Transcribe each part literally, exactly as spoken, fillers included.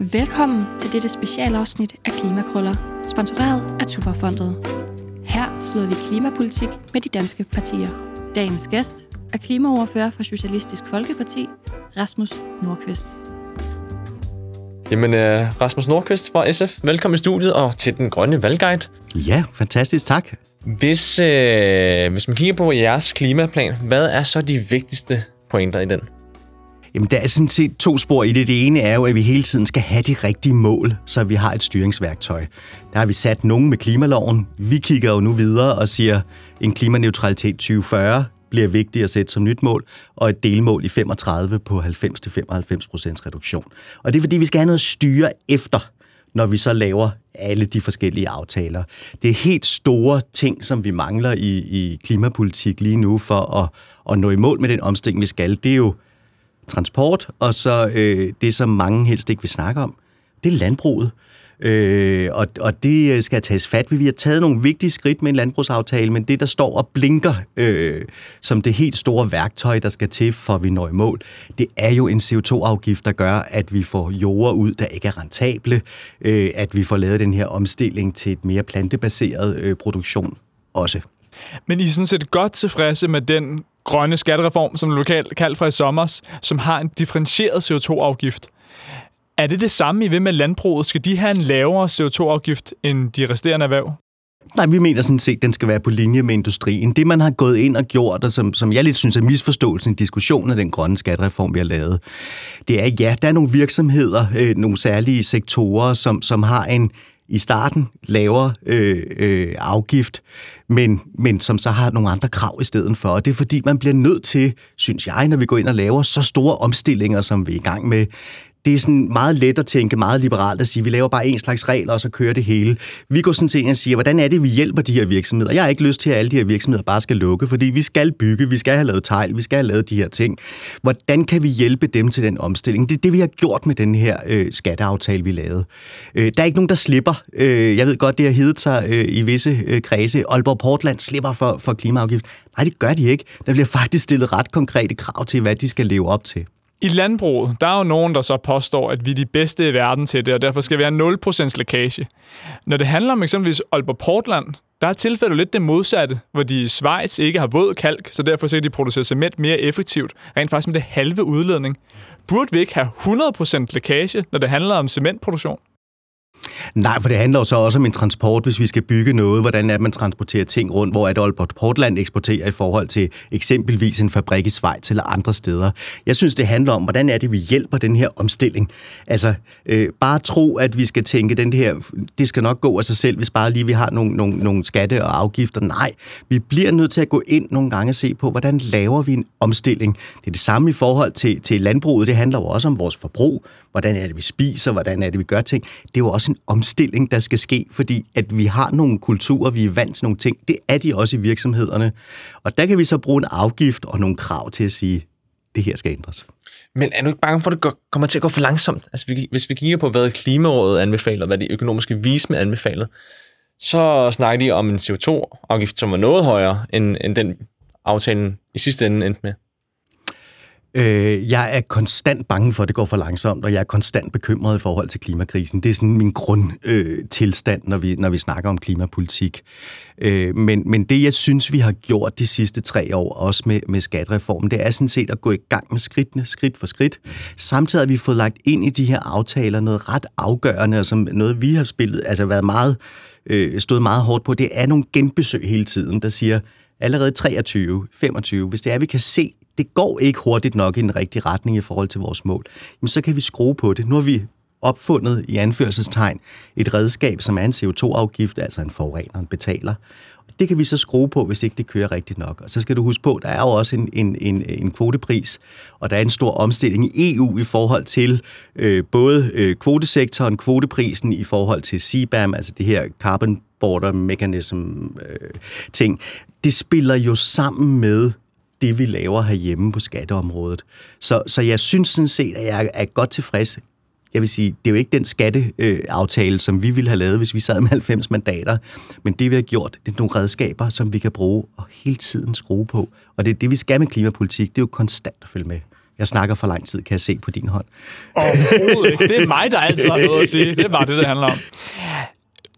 Velkommen til dette specialafsnit af Klimakrøller, sponsoreret af Tuborgfondet. Her slår vi klimapolitik med de danske partier. Dagens gæst er klimaordfører for Socialistisk Folkeparti, Rasmus Nordqvist. Jamen, uh, Rasmus Nordqvist fra S F, velkommen i studiet og til Den Grønne Valgguide. Ja, fantastisk, tak. Hvis, øh, hvis man kigger på jeres klimaplan, hvad er så de vigtigste pointer i den? Jamen, der er sådan set to spor i det. Det ene er jo, at vi hele tiden skal have de rigtige mål, så vi har et styringsværktøj. Der har vi sat nogen med klimaloven. Vi kigger jo nu videre og siger, en klimaneutralitet tyve fyrre bliver vigtigt at sætte som nyt mål, og et delmål i femogtredive på halvfems til femoghalvfems procent reduktion. Og det er, fordi vi skal have noget styre efter, når vi så laver alle de forskellige aftaler. Det er helt store ting, som vi mangler i, i klimapolitik lige nu for at, at nå i mål med den omstilling, vi skal. Det er jo transport, og så øh, det, som mange helst ikke vil snakke om, det er landbruget. Øh, og, og det skal tages fat ved. Vi har taget nogle vigtige skridt med en landbrugsaftale, men det, der står og blinker øh, som det helt store værktøj, der skal til, for vi når i mål, det er jo en C O to afgift, der gør, at vi får jorder ud, der ikke er rentable, øh, at vi får lavet den her omstilling til et mere plantebaseret øh, produktion også. Men I er sådan set godt tilfredse med den grønne skattereform, som lokalt kaldt fra i sommers, som har en differentieret C O to afgift. Er det det samme, I ved med landbruget? Skal de have en lavere C O to afgift end de resterende erhverv? Nej, vi mener sådan set, at den skal være på linje med industrien. Det, man har gået ind og gjort, og som, som jeg lidt synes er misforståelsen i diskussionen af den grønne skattereform, vi har lavet, det er, ja, der er nogle virksomheder, øh, nogle særlige sektorer, som, som har en i starten lavere øh, øh, afgift, men, men som så har nogle andre krav i stedet for. Og det er, fordi man bliver nødt til, synes jeg, når vi går ind og laver så store omstillinger, som vi er i gang med. Det er sådan meget let at tænke, meget liberalt at sige, vi laver bare en slags regler, og så kører det hele. Vi går sådan set ind og siger, hvordan er det, vi hjælper de her virksomheder? Jeg har ikke lyst til, at alle de her virksomheder bare skal lukke, fordi vi skal bygge, vi skal have lavet tegl, vi skal have lavet de her ting. Hvordan kan vi hjælpe dem til den omstilling? Det er det, vi har gjort med den her øh, skatteaftale, vi lavede. Øh, der er ikke nogen, der slipper. Øh, jeg ved godt, det har heddet sig øh, i visse øh, kredse. Aalborg-Portland slipper for, for klimaafgift. Nej, det gør de ikke. Der bliver faktisk stillet ret konkrete krav til, hvad de skal leve op til. I landbruget, der er jo nogen, der så påstår, at vi er de bedste i verden til det, og derfor skal vi have nul procent lækage. Når det handler om eksempelvis Aalborg-Portland, der er tilfældet lidt det modsatte, hvor de i Schweiz ikke har våd kalk, så derfor skal de producere cement mere effektivt, rent faktisk med det halve udledning. Burde vi ikke have hundrede procent lækage, når det handler om cementproduktion? Nej, for det handler jo så også om en transport, hvis vi skal bygge noget. Hvordan er det, man transporterer ting rundt, hvor at Aalborg-Portland eksporterer i forhold til eksempelvis en fabrik i Schweiz eller andre steder. Jeg synes, det handler om, hvordan er det, vi hjælper den her omstilling. Altså, øh, bare tro, at vi skal tænke, den her, det skal nok gå af sig selv, hvis bare lige vi har nogle, nogle, nogle skatte og afgifter. Nej, vi bliver nødt til at gå ind nogle gange og se på, hvordan laver vi en omstilling. Det er det samme i forhold til, til landbruget. Det handler jo også om vores forbrug. Hvordan er det, vi spiser? Hvordan er det, vi gør ting? Det er jo også en omstilling, der skal ske, fordi at vi har nogle kulturer, vi er vant til nogle ting. Det er de også i virksomhederne. Og der kan vi så bruge en afgift og nogle krav til at sige, det her skal ændres. Men er du ikke bange for, at det kommer til at gå for langsomt? Altså, hvis vi kigger på, hvad Klimarådet anbefaler, hvad de økonomiske vismænd anbefaler, så snakker de om en C O to afgift, som var noget højere, end, end den aftalen i sidste ende endte med. Jeg er konstant bange for, at det går for langsomt, og jeg er konstant bekymret i forhold til klimakrisen. Det er sådan min grundtilstand, øh, når, vi, når vi snakker om klimapolitik. Øh, men, men det, jeg synes, vi har gjort de sidste tre år, også med, med skattereformen, det er sådan set at gå i gang med skridtene, skridt for skridt. Samtidig har vi fået lagt ind i de her aftaler noget ret afgørende, og som noget, vi har spillet, altså været meget, øh, stået meget hårdt på. Det er nogle genbesøg hele tiden, der siger allerede treogtyve, femogtyve, hvis det er, vi kan se, det går ikke hurtigt nok i den rigtige retning i forhold til vores mål, jamen så kan vi skrue på det. Nu har vi opfundet i anførselstegn et redskab, som er en C O to afgift, altså en forurener, en betaler. Det kan vi så skrue på, hvis ikke det kører rigtigt nok. Og så skal du huske på, der er jo også en, en, en, en kvotepris, og der er en stor omstilling i E U i forhold til øh, både øh, kvotesektoren, kvoteprisen i forhold til C B A M, altså det her Carbon Border Mechanism øh, ting. Det spiller jo sammen med det, vi laver herhjemme på skatteområdet. Så, så jeg synes sådan set, at jeg er godt tilfreds. Jeg vil sige, det er jo ikke den skatteaftale, som vi ville have lavet, hvis vi sad med halvfems mandater. Men det, vi har gjort, det er nogle redskaber, som vi kan bruge og hele tiden skrue på. Og det er det, vi skal med klimapolitik. Det er jo konstant at følge med Jeg snakker for lang tid, kan jeg se på din hånd. Overhovedet ikke. Det er mig, der altid har noget at sige. Det er bare det, det handler om.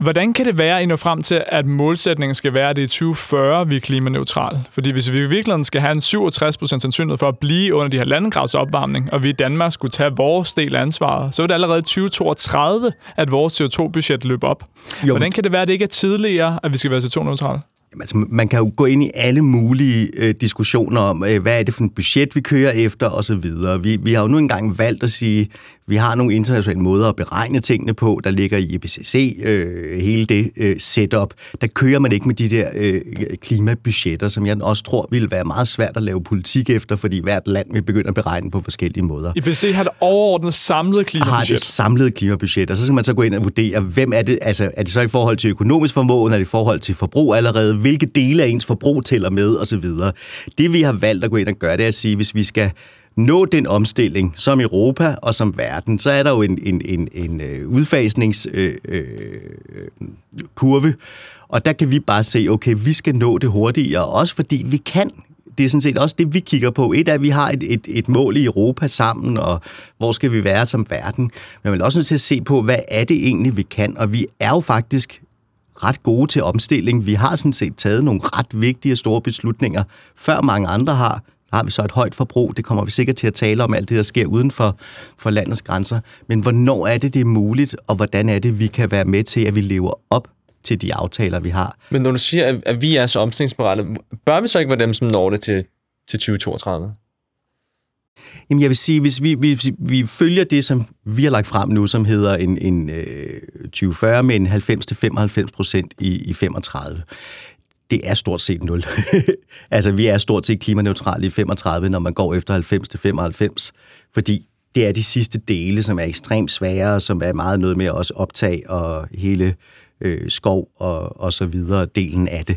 Hvordan kan det være, at I når frem til, at målsætningen skal være, at det er tyve fyrre, vi er klimaneutrale? Fordi hvis vi i virkeligheden skal have en syvogtres procent sandsynlighed for at blive under de her landegrads opvarmning, og vi i Danmark skulle tage vores del af ansvaret, så er det allerede tyve toogtredive, at vores C O to budget løber op. Jo. Hvordan kan det være, at det ikke er tidligere, at vi skal være C O to neutrale? Jamen, altså, man kan jo gå ind i alle mulige øh, diskussioner om, øh, hvad er det for et budget, vi kører efter, osv. Vi, vi har jo nu engang valgt at sige, vi har nogle internationale måder at beregne tingene på, der ligger i I P C C, øh, hele det øh, setup. Der kører man ikke med de der øh, klimabudgetter, som jeg også tror ville være meget svært at lave politik efter, fordi hvert land vil begynde at beregne på forskellige måder. I P C C har det overordnet samlet klimabudget. Har det samlet klimabudget, og så skal man så gå ind og vurdere, hvem er det, altså er det så i forhold til økonomisk formåen, er det i forhold til forbrug allerede, hvilke dele af ens forbrug tæller med, osv. Det vi har valgt at gå ind og gøre, det er at sige, hvis vi skal nå den omstilling, som Europa og som verden, så er der jo en, en, en, en udfasningskurve, øh, øh, og der kan vi bare se, okay, vi skal nå det hurtigere, også fordi vi kan. Det er sådan set også det, vi kigger på. Et er, at vi har et, et, et mål i Europa sammen, og hvor skal vi være som verden? Men man er også nødt til at se på, hvad er det egentlig, vi kan? Og vi er jo faktisk ret gode til omstilling. Vi har sådan set taget nogle ret vigtige og store beslutninger, før mange andre har. Har vi så et højt forbrug? Det kommer vi sikkert til at tale om, alt det, der sker uden for, for landets grænser. Men hvornår er det, det er muligt, og hvordan er det, vi kan være med til, at vi lever op til de aftaler, vi har? Men når du siger, at vi er så omstillingsparate, bør vi så ikke være dem, som når det til, til tyve toogtredive? Jamen jeg vil sige, hvis vi, vi, vi følger det, som vi har lagt frem nu, som hedder en, en øh, tyve fyrre med en halvfems til femoghalvfems procent i, i femogtredive. Det er stort set nul. Altså, vi er stort set klimaneutrale i femogtredive, når man går efter halvfems til femoghalvfems, fordi det er de sidste dele, som er ekstremt svære, som er meget noget med at også optage og hele øh, skov og, og så videre, delen af det.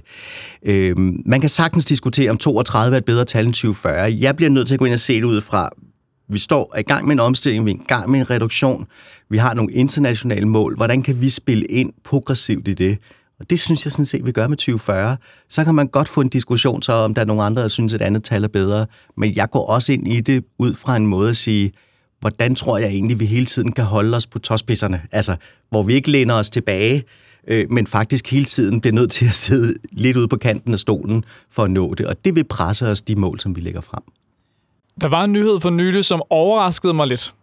Øhm, man kan sagtens diskutere, om toogtredive er et bedre tal end tyve fyrre. Jeg bliver nødt til at gå ind og se det ud fra, vi står i gang med en omstilling, vi er i gang med en reduktion, vi har nogle internationale mål, hvordan kan vi spille ind progressivt i det? Og det synes jeg sådan set, vi gør med tyve fyrre. Så kan man godt få en diskussion så om, der er nogle andre, der synes, et andet tal er bedre. Men jeg går også ind i det ud fra en måde at sige, hvordan tror jeg egentlig, vi hele tiden kan holde os på tåspidserne? Altså, hvor vi ikke læner os tilbage, øh, men faktisk hele tiden bliver nødt til at sidde lidt ude på kanten af stolen for at nå det. Og det vil presse os de mål, som vi lægger frem. Der var en nyhed for nylig, som overraskede mig lidt.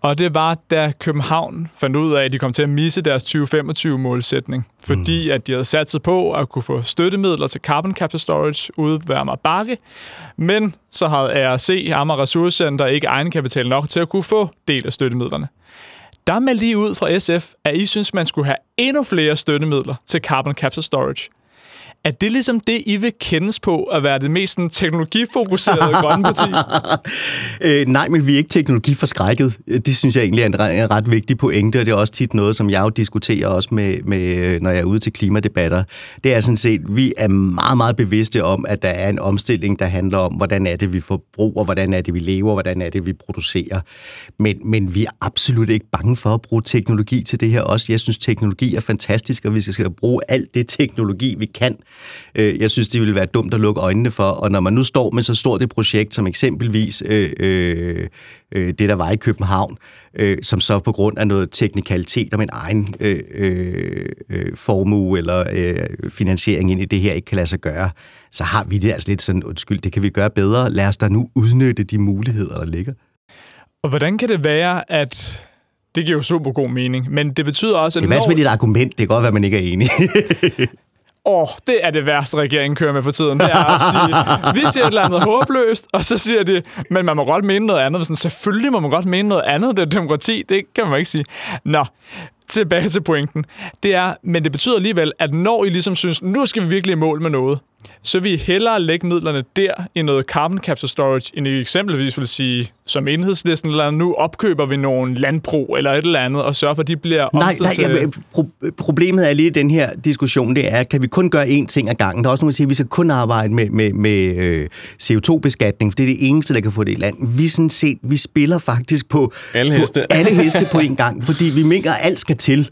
Og det var, da København fandt ud af, at de kom til at misse deres tyve femogtyve målsætning, fordi at de havde satset på at kunne få støttemidler til carbon capture storage ude ved Amagerbakke, men så havde A R C, Amager Ressource Center, ikke egenkapital nok til at kunne få del af støttemidlerne. Der meldte lige ud fra S F, at I synes, man skulle have endnu flere støttemidler til carbon capture storage. Er det ligesom det, I vil kendes på, at være det mest sådan, teknologifokuserede grønne parti? øh, nej, men vi er ikke teknologiforskrækket. Det synes jeg egentlig er en ret, en ret vigtig pointe, og det er også tit noget, som jeg jo diskuterer også med, med, når jeg er ude til klimadebatter. Det er sådan set, vi er meget, meget bevidste om, at der er en omstilling, der handler om, hvordan er det, vi forbruger, hvordan er det, vi lever, hvordan er det, vi producerer. Men, men vi er absolut ikke bange for at bruge teknologi til det her også. Jeg synes, teknologi er fantastisk, og vi skal bruge alt det teknologi, vi kan. Jeg synes, det ville være dumt at lukke øjnene for, og når man nu står med så stort et projekt, som eksempelvis øh, øh, det, der var i København, øh, som så på grund af noget teknikalitet om en egen øh, øh, formue eller øh, finansiering ind i det her ikke kan lade sig gøre, så har vi det altså lidt sådan, undskyld, det kan vi gøre bedre, lad os da nu udnytte de muligheder, der ligger. Og hvordan kan det være, at... Det giver jo super god mening, men det betyder også... At det er vanskeligt et argument, det kan godt være, man ikke er enig. Åh, oh, det er det værste, regeringen kører med for tiden. Det er at sige, vi siger et eller andet håbløst, og så siger de, men man må godt mene noget andet. Sådan, selvfølgelig må man godt mene noget andet, det er demokrati, det kan man ikke sige. Nå, tilbage til pointen. Det er, men det betyder alligevel, at når I ligesom synes, nu skal vi virkelig i mål med noget, så vil I hellere lægge midlerne der i noget carbon capture storage, end I eksempelvis vil sige, som Enhedslisten eller nu opkøber vi nogle landbrug eller et eller andet, og sørger for, at de bliver omstillet til... Nej, jamen, pro- problemet er lige den her diskussion, det er, kan vi kun gøre én ting ad gangen? Der er også nogen, der siger, at vi skal kun arbejde med, med, med C O to beskatning, for det er det eneste, der kan få det i land. Vi sådan set, vi spiller faktisk på alle heste på, alle heste på én gang, fordi vi mener, at alt skal til.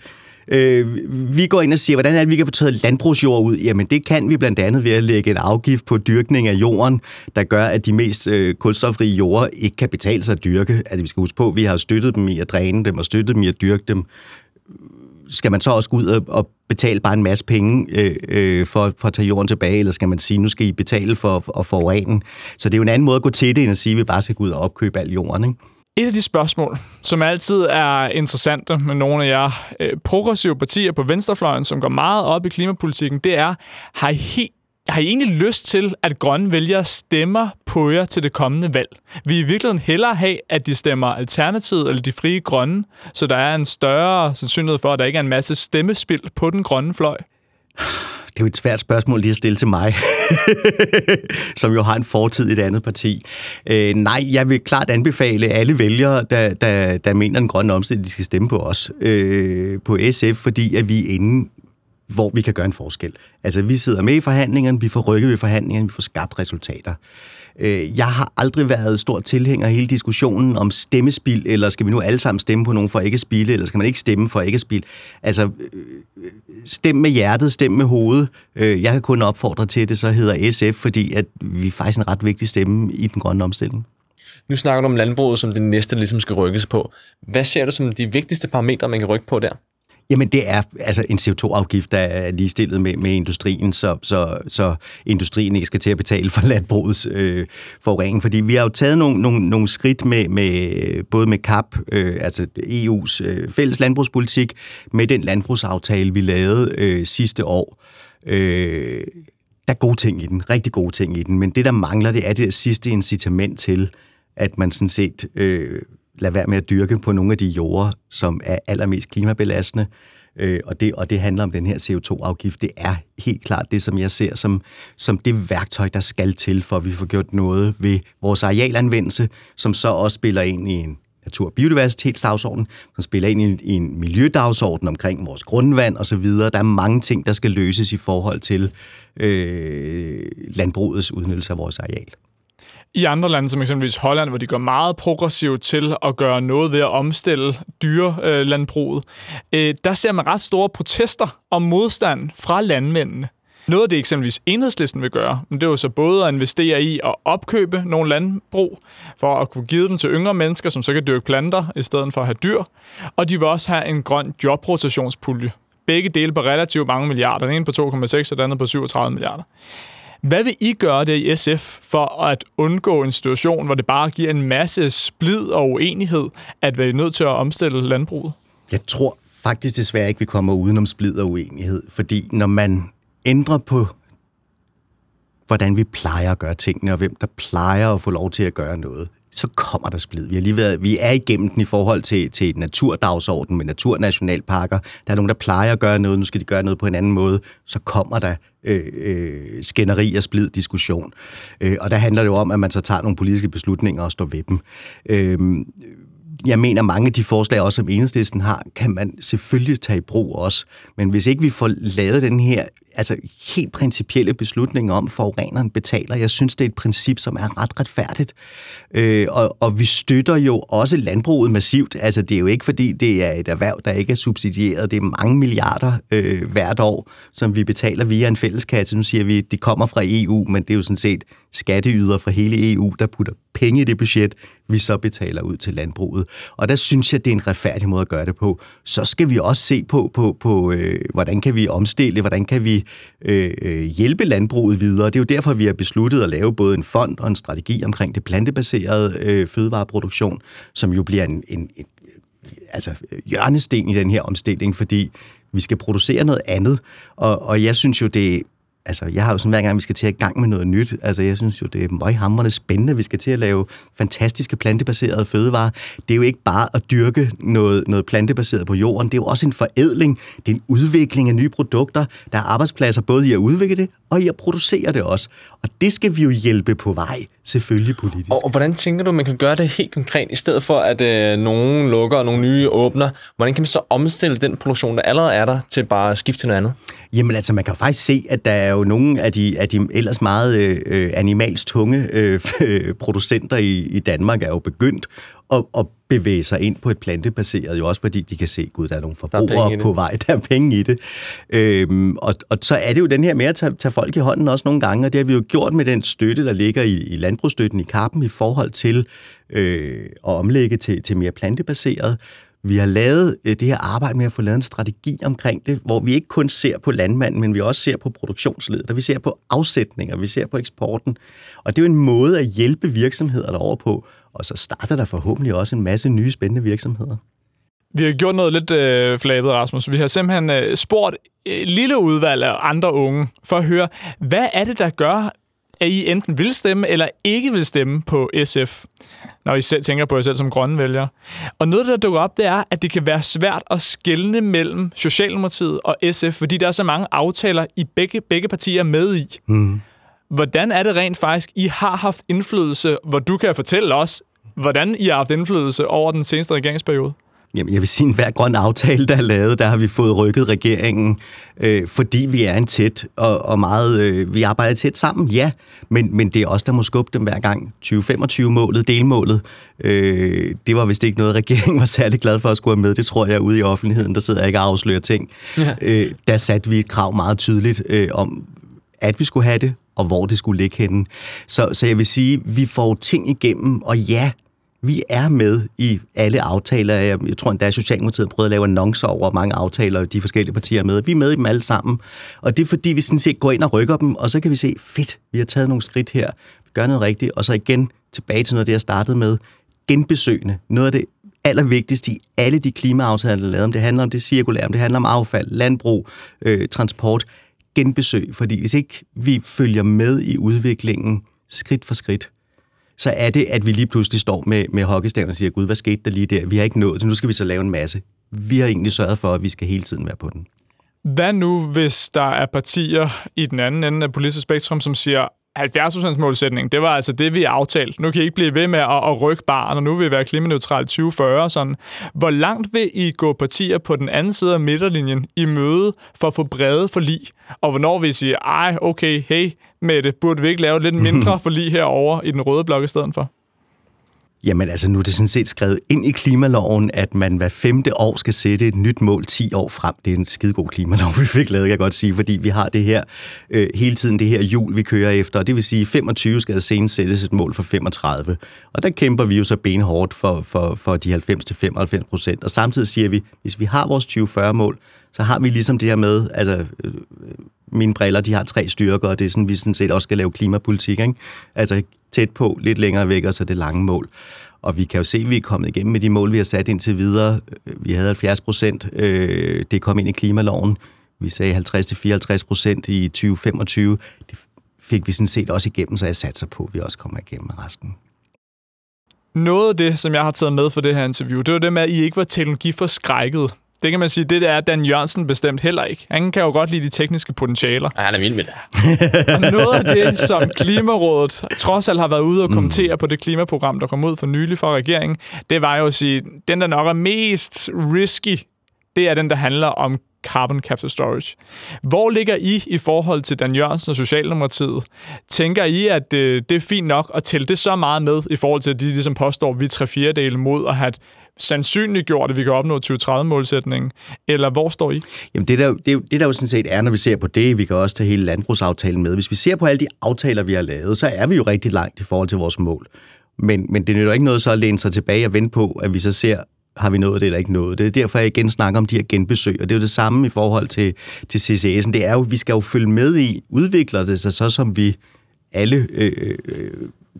Øh, vi går ind og siger, hvordan er det, vi kan få taget landbrugsjord ud? Jamen, det kan vi blandt andet ved at lægge en afgift på dyrkning af jorden, der gør, at de mest øh, kulstofrige jorder ikke kan betale sig at dyrke. Altså, vi skal huske på, vi har støttet dem i at dræne dem og støttet dem i at dyrke dem. Skal man så også gå ud og, og betale bare en masse penge øh, øh, for, for at tage jorden tilbage, eller skal man sige, nu skal I betale for at forurene? Så det er jo en anden måde at gå til det, end at sige, at vi bare skal gå ud og opkøbe al jorden, ikke? Et af de spørgsmål, som altid er interessante med nogle af jer øh, progressive partier på venstrefløjen, som går meget op i klimapolitikken, det er, har I, he- har I egentlig lyst til, at grønne vælgere stemmer på jer til det kommende valg? Vil I i virkeligheden hellere have, at de stemmer Alternativet eller de frie grønne, så der er en større sandsynlighed for, at der ikke er en masse stemmespild på den grønne fløj? Det er jo et svært spørgsmål lige at stille til mig, som jo har en fortid i et andet parti. Øh, nej, jeg vil klart anbefale alle vælgere, der, der, der mener den grønne omstilling, de skal stemme på os, øh, på S F, fordi at vi er inde, hvor vi kan gøre en forskel. Altså, vi sidder med i forhandlingerne, vi får rykket ved forhandlingerne, vi får skabt resultater. Øh, jeg har aldrig været stor tilhænger af hele diskussionen om stemmespil, eller skal vi nu alle sammen stemme på nogen for at ikke at spilde, eller skal man ikke stemme for at ikke at spilde? Altså, øh, stem med hjertet, stem med hovedet. Øh, jeg kan kun opfordre til, det så hedder S F, fordi at vi er faktisk en ret vigtig stemme i den grønne omstilling. Nu snakker du om landbruget, som det næste ligesom skal rykkes på. Hvad ser du som de vigtigste parametre, man kan rykke på der? Jamen, det er altså en C O to afgift, der er ligestillet med, med industrien, så, så, så industrien ikke skal til at betale for landbrugets øh, forurening. Fordi vi har jo taget nogle, nogle, nogle skridt med, med både med C A P, øh, altså E U's øh, fælles landbrugspolitik, med den landbrugsaftale, vi lavede øh, sidste år. Øh, der er gode ting i den, rigtig gode ting i den, men det, der mangler, det er det sidste incitament til, at man sådan set... Øh, lad være med at dyrke på nogle af de jorder, som er allermest klimabelastende, øh, og, det, og det handler om den her C O to afgift. Det er helt klart det, som jeg ser som, som det værktøj, der skal til, for at vi får gjort noget ved vores arealanvendelse, som så også spiller ind i en natur- og biodiversitetsdagsorden, som spiller ind i, i en miljødagsorden omkring vores grundvand osv. Der er mange ting, der skal løses i forhold til øh, landbrugets udnyttelse af vores areal. I andre lande, som eksempelvis Holland, hvor de går meget progressivt til at gøre noget ved at omstille dyrelandbruget, der ser man ret store protester og modstand fra landmændene. Noget af det eksempelvis Enhedslisten vil gøre, det er jo så både at investere i at opkøbe nogle landbrug, for at kunne give dem til yngre mennesker, som så kan dyrke planter, i stedet for at have dyr, og de vil også have en grøn jobrotationspulje. Begge dele på relativt mange milliarder, den ene på to komma seks og den anden på syvogtredive milliarder. Hvad vil I gøre det i S F for at undgå en situation, hvor det bare giver en masse splid og uenighed, at være nødt til at omstille landbruget? Jeg tror faktisk desværre ikke, vi kommer udenom splid og uenighed, fordi når man ændrer på, hvordan vi plejer at gøre tingene, og hvem der plejer at få lov til at gøre noget, så kommer der splid. Vi har lige været, vi er igennem den i forhold til, til et naturdagsorden med naturnationalparker. Der er nogen, der plejer at gøre noget, nu skal de gøre noget på en anden måde. Så kommer der øh, øh, skænderi og splid diskussion. Øh, og der handler det jo om, at man så tager nogle politiske beslutninger og står ved dem. Øh, jeg mener, mange af de forslag, også som Enhedslisten har, kan man selvfølgelig tage i brug også. Men hvis ikke vi får lavet den her altså helt principielle beslutninger om, forureneren betaler, jeg synes, det er et princip, som er ret retfærdigt. Øh, og, og vi støtter jo også landbruget massivt. Altså, det er jo ikke, fordi det er et erhverv, der ikke er subsidieret. Det er mange milliarder øh, hvert år, som vi betaler via en fælleskasse. Nu siger vi, at det kommer fra E U, men det er jo sådan set skatteyder fra hele E U, der putter penge i det budget, vi så betaler ud til landbruget. Og der synes jeg, det er en retfærdig måde at gøre det på. Så skal vi også se på, på, på øh, hvordan kan vi omstille, hvordan kan vi øh, hjælpe landbruget videre. Det er jo derfor, vi har besluttet at lave både en fond og en strategi omkring det plantebaserede øh, fødevareproduktion, som jo bliver en, en, en altså hjørnesten i den her omstilling, fordi vi skal producere noget andet. Og, og jeg synes jo, det er altså, jeg har jo sådan, hver gang vi skal til at i gang med noget nyt, altså, jeg synes jo, det er møghamrende spændende, vi skal til at lave fantastiske plantebaserede fødevarer. Det er jo ikke bare at dyrke noget, noget plantebaseret på jorden, det er jo også en forædling, det er en udvikling af nye produkter, der er arbejdspladser både i at udvikle det, og i at producere det også. Og det skal vi jo hjælpe på vej, selvfølgelig politisk. Og, og hvordan tænker du, man kan gøre det helt konkret, i stedet for, at øh, nogen lukker og nogle nye åbner? Hvordan kan man så omstille den produktion, der allerede er der, til bare at skifte til noget andet? Jamen altså, man kan faktisk se, at der er jo nogle af de, af de ellers meget øh, animalstunge øh, producenter i, i Danmark, er jo begyndt at, at bevæge sig ind på et plantebaseret, jo også fordi de kan se, gud, der er nogle forbrugere på vej, der er penge i det. Øhm, og, og så er det jo den her med at tage, tage folk i hånden også nogle gange, og det har vi jo gjort med den støtte, der ligger i, i landbrugsstøtten i C A P'en i forhold til øh, at omlægge til, til mere plantebaseret. Vi har lavet det her arbejde med at få lavet en strategi omkring det, hvor vi ikke kun ser på landmanden, men vi også ser på produktionsledet, vi ser på afsætninger, vi ser på eksporten. Og det er jo en måde at hjælpe virksomheder derover på, og så starter der forhåbentlig også en masse nye spændende virksomheder. Vi har gjort noget lidt øh, flabet, Rasmus. Vi har simpelthen øh, spurgt øh, lille udvalg af andre unge for at høre, hvad er det, der gør, at I enten vil stemme eller ikke vil stemme på S F, når I selv tænker på jer selv som grønne vælgere. Og noget, der dukker op, det er, at det kan være svært at skelne mellem Socialdemokratiet og S F, fordi der er så mange aftaler, I begge, begge partier med i. Mm. Hvordan er det rent faktisk, I har haft indflydelse, hvor du kan fortælle os, hvordan I har haft indflydelse over den seneste regeringsperiode? Jamen, jeg vil sige, at hver grøn aftale, der er lavet, der har vi fået rykket regeringen, øh, fordi vi er en tæt og, og meget... Øh, vi arbejder tæt sammen, ja, men, men det er også der må skubbe dem hver gang. tyve femogtyve-målet, delmålet, øh, det var vist ikke noget, regeringen var særlig glad for at skulle have med. Det tror jeg ude i offentligheden, der sidder ikke og afslører ting. Ja. Øh, der satte vi et krav meget tydeligt øh, om, at vi skulle have det, og hvor det skulle ligge henne. Så, så jeg vil sige, at vi får ting igennem, og ja... Vi er med i alle aftaler. Jeg tror endda, at Socialdemokratiet prøvede at lave annoncer over mange aftaler, de forskellige partier er med. Vi er med i dem alle sammen. Og det er fordi, vi sådan set går ind og rykker dem, og så kan vi se, fedt, vi har taget nogle skridt her. Vi gør noget rigtigt, og så igen tilbage til noget, det jeg startede med. Genbesøgende. Noget af det allervigtigste i alle de klimaaftaler, der er lavet. Om det handler om det cirkulære, om det handler om affald, landbrug, øh, transport. Genbesøg, fordi hvis ikke vi følger med i udviklingen skridt for skridt, så er det, at vi lige pludselig står med, med hockeystaven og siger, gud, hvad skete der lige der? Vi har ikke nået det, nu skal vi så lave en masse. Vi har egentlig sørget for, at vi skal hele tiden være på den. Hvad nu, hvis der er partier i den anden ende af politisk spektrum, som siger, halvfjerds procent-målsætningen, det var altså det, vi aftalte. Nu kan I ikke blive ved med at, at rykke barn, og nu vil vi være klimaneutrale tyve fyrre. Sådan. Hvor langt vil I gå partier på den anden side af midterlinjen i møde for at få brede forlig? Og hvornår vil I sige, ej, okay, hey, Mette, burde vi ikke lave lidt mindre forlig herover i den røde blok i stedet for? Jamen altså, nu er det sådan set skrevet ind i klimaloven, at man hver femte år skal sætte et nyt mål ti år frem. Det er en skidegod klimalov, vi fik lavet, kan jeg godt sige, fordi vi har det her, øh, hele tiden det her hjul, vi kører efter. Og det vil sige, at femogtyve skal der senest sættes et mål for femogtredive. Og der kæmper vi jo så benhårdt for, for, for de halvfems til femoghalvfems procent. Og samtidig siger vi, hvis vi har vores tyve fyrre-mål, så har vi ligesom det her med, altså... Øh, mine briller, de har tre styrker, og det er sådan, vi sådan set også skal lave klimapolitik, ikke? Altså tæt på, lidt længere væk, og så det lange mål. Og vi kan jo se, at vi er kommet igennem med de mål, vi har sat indtil videre. Vi havde halvfjerds procent, øh, det kom ind i klimaloven. Vi sagde halvtreds til fireoghalvtreds procent i tyve femogtyve. Det fik vi sådan set også igennem, så jeg satser på, at vi også kommer igennem med resten. Noget af det, som jeg har taget med for det her interview, det var det med, at I ikke var teknologiforskrækket. Det kan man sige, det der er Dan Jørgensen bestemt heller ikke. Han kan jo godt lide de tekniske potentialer. Ja, han er vild med det. Og noget af det, som Klimarådet trods alt har været ude og kommentere mm. på det klimaprogram, der kom ud for nylig fra regeringen, det var jo at sige, den der nok er mest risky, det er den, der handler om carbon capture storage. Hvor ligger I i forhold til Dan Jørgensen og Socialdemokratiet? Tænker I, at det, det er fint nok at tælle det så meget med, i forhold til at de ligesom påstår, at vi er tre fjerdedele mod at have sandsynliggjort, at vi kan opnå tyve tredive-målsætningen? Eller hvor står I? Jamen det der, det, det der jo sådan set er, når vi ser på det, vi kan også tage hele landbrugsaftalen med. Hvis vi ser på alle de aftaler, vi har lavet, så er vi jo rigtig langt i forhold til vores mål. Men, men det nytter ikke noget så at læne sig tilbage og vente på, at vi så ser, har vi nået det eller ikke nået det. Det er derfor, jeg igen snakker om de her genbesøg, og det er jo det samme i forhold til, til C C S'en. Det er jo, vi skal jo følge med i, udvikler det sig så, som vi alle øh, øh,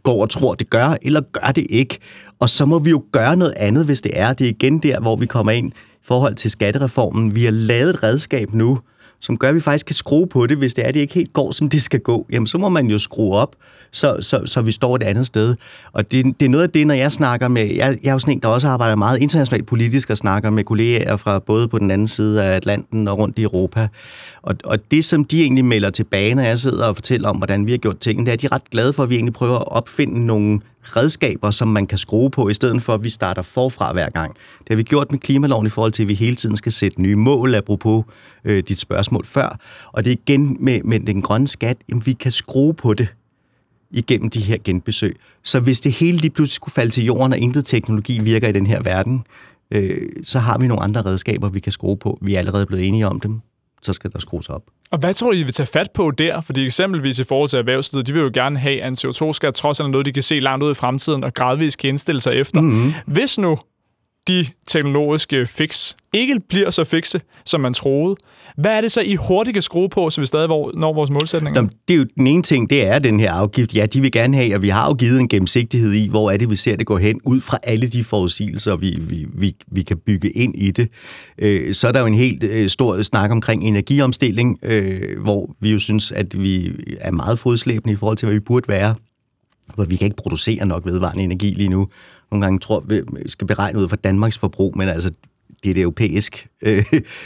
går og tror, det gør, eller gør det ikke. Og så må vi jo gøre noget andet, hvis det er. Det er igen der, hvor vi kommer ind i forhold til skattereformen. Vi har lavet et redskab nu, som gør, at vi faktisk kan skrue på det, hvis det er, det ikke helt går, som det skal gå. Jamen, så må man jo skrue op, så, så, så vi står et andet sted. Og det, det er noget af det, når jeg snakker med... Jeg, jeg er jo sådan en, der også arbejder meget internationalt politisk og snakker med kolleger fra både på den anden side af Atlanten og rundt i Europa. Og, og det, som de egentlig melder tilbage, når jeg sidder og fortæller om, hvordan vi har gjort tingene, det er, de er ret glade for, at vi egentlig prøver at opfinde nogle redskaber, som man kan skrue på, i stedet for, at vi starter forfra hver gang. Det har vi gjort med klimaloven i forhold til, at vi hele tiden skal sætte nye mål, apropos øh, dit spørgsmål før. Og det er igen med, med den grønne skat, jamen, vi kan skrue på det. igennem de her genbesøg. Så hvis det hele lige pludselig skulle falde til jorden, og intet teknologi virker i den her verden, øh, så har vi nogle andre redskaber, vi kan skrue på. Vi er allerede blevet enige om dem, så skal der skrues op. Og hvad tror I, I vil tage fat på der? Fordi eksempelvis i forhold til erhvervslivet, de vil jo gerne have en C O to skat, trods alt noget, de kan se langt ud i fremtiden, og gradvist kan indstille sig efter. Mm-hmm. Hvis nu de teknologiske fix ikke bliver så fikse, som man troede, hvad er det så, I hurtigt kan skrue på, så vi stadig når vores målsætninger? Jamen, det er jo den ene ting, det er den her afgift. Ja, de vil gerne have, og vi har jo givet en gennemsigtighed i, hvor er det, vi ser det gå hen, ud fra alle de forudsigelser, vi, vi, vi, vi kan bygge ind i det. Øh, så er der jo en helt øh, stor snak omkring energiomstilling, øh, hvor vi jo synes, at vi er meget fodslæbende i forhold til, hvad vi burde være, hvor vi kan ikke producere nok vedvarende energi lige nu. Nogle gange tror vi skal beregne ud fra Danmarks forbrug, men altså, det er det europæiske øh,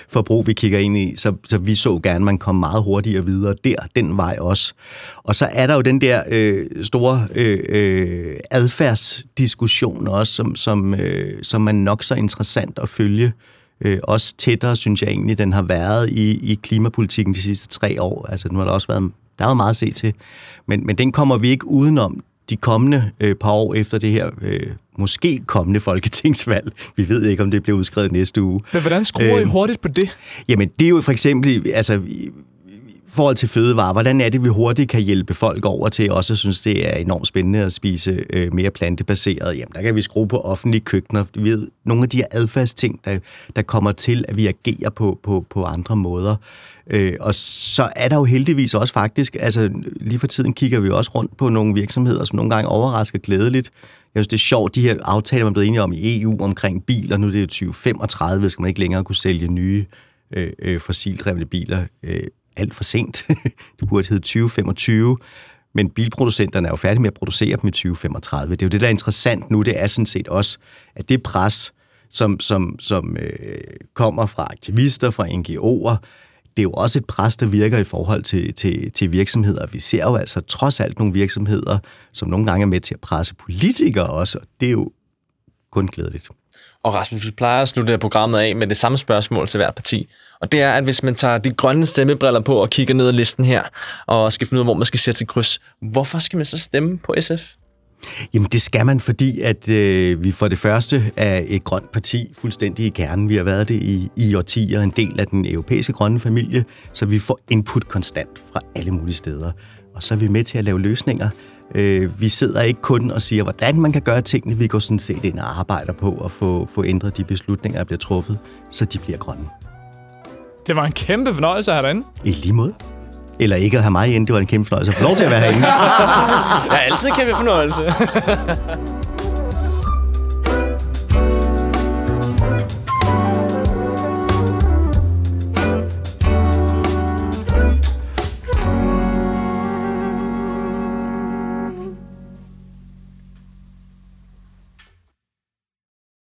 forbrug, vi kigger ind i, så, så vi så gerne, man kom meget hurtigere videre der, den vej også. Og så er der jo den der øh, store øh, adfærdsdiskussion også, som, som, øh, som er nok så interessant at følge. Øh, også tættere, synes jeg egentlig, den har været i, i klimapolitikken de sidste tre år. Altså, nu har der også været, der er jo meget at se til, men, men den kommer vi ikke udenom de kommende øh, par år efter det her øh, måske kommende folketingsvalg. Vi ved ikke, om det bliver udskrevet næste uge. Men hvordan skruer øh, I hurtigt på det? Jamen, det er jo for eksempel altså, i forhold til fødevarer. Hvordan er det, vi hurtigt kan hjælpe folk over til også at synes, det er enormt spændende at spise øh, mere plantebaseret? Jamen, der kan vi skrue på offentlige køkkener. Vi ved, nogle af de her adfærdsting, der, der kommer til, at vi agerer på, på, på andre måder. Øh, og så er der jo heldigvis også faktisk, altså lige for tiden kigger vi også rundt på nogle virksomheder, som nogle gange overrasker glædeligt. Jeg synes, det er sjovt, de her aftaler, man er blevet enige om i E U omkring biler, nu er det jo tyve femogtredive, skal man ikke længere kunne sælge nye øh, fossildrevne biler øh, alt for sent. Det burde hedde tyve femogtyve, men bilproducenterne er jo færdige med at producere dem i tyve femogtredive. Det er jo det, der er interessant nu, det er sådan set også, at det pres, som, som, som øh, kommer fra aktivister, fra N G O'er, det er jo også et pres, der virker i forhold til, til, til virksomheder. Vi ser jo altså trods alt nogle virksomheder, som nogle gange er med til at presse politikere også, og det er jo kun glædeligt. Og Rasmus, vi plejer at slutte programmet af med det samme spørgsmål til hvert parti. Og det er, at hvis man tager de grønne stemmebriller på og kigger ned ad listen her, og skal finde ud af, hvor man skal sætte sit kryds, hvorfor skal man så stemme på S F? Jamen det skal man, fordi at øh, vi for det første er et grønt parti fuldstændig i kernen. Vi har været det i, i årtier, en del af den europæiske grønne familie, så vi får input konstant fra alle mulige steder. Og så er vi med til at lave løsninger. Øh, vi sidder ikke kun og siger, hvordan man kan gøre tingene. Vi går sådan set ind og arbejder på at få, få ændret de beslutninger, der bliver truffet, så de bliver grønne. Det var en kæmpe fornøjelse at have dig inde. I lige måde. Eller ikke at have mig inde, det var en kæmpe fornøjelse. Få lov til at være herinde. Ja, altid en kæmpe fornøjelse.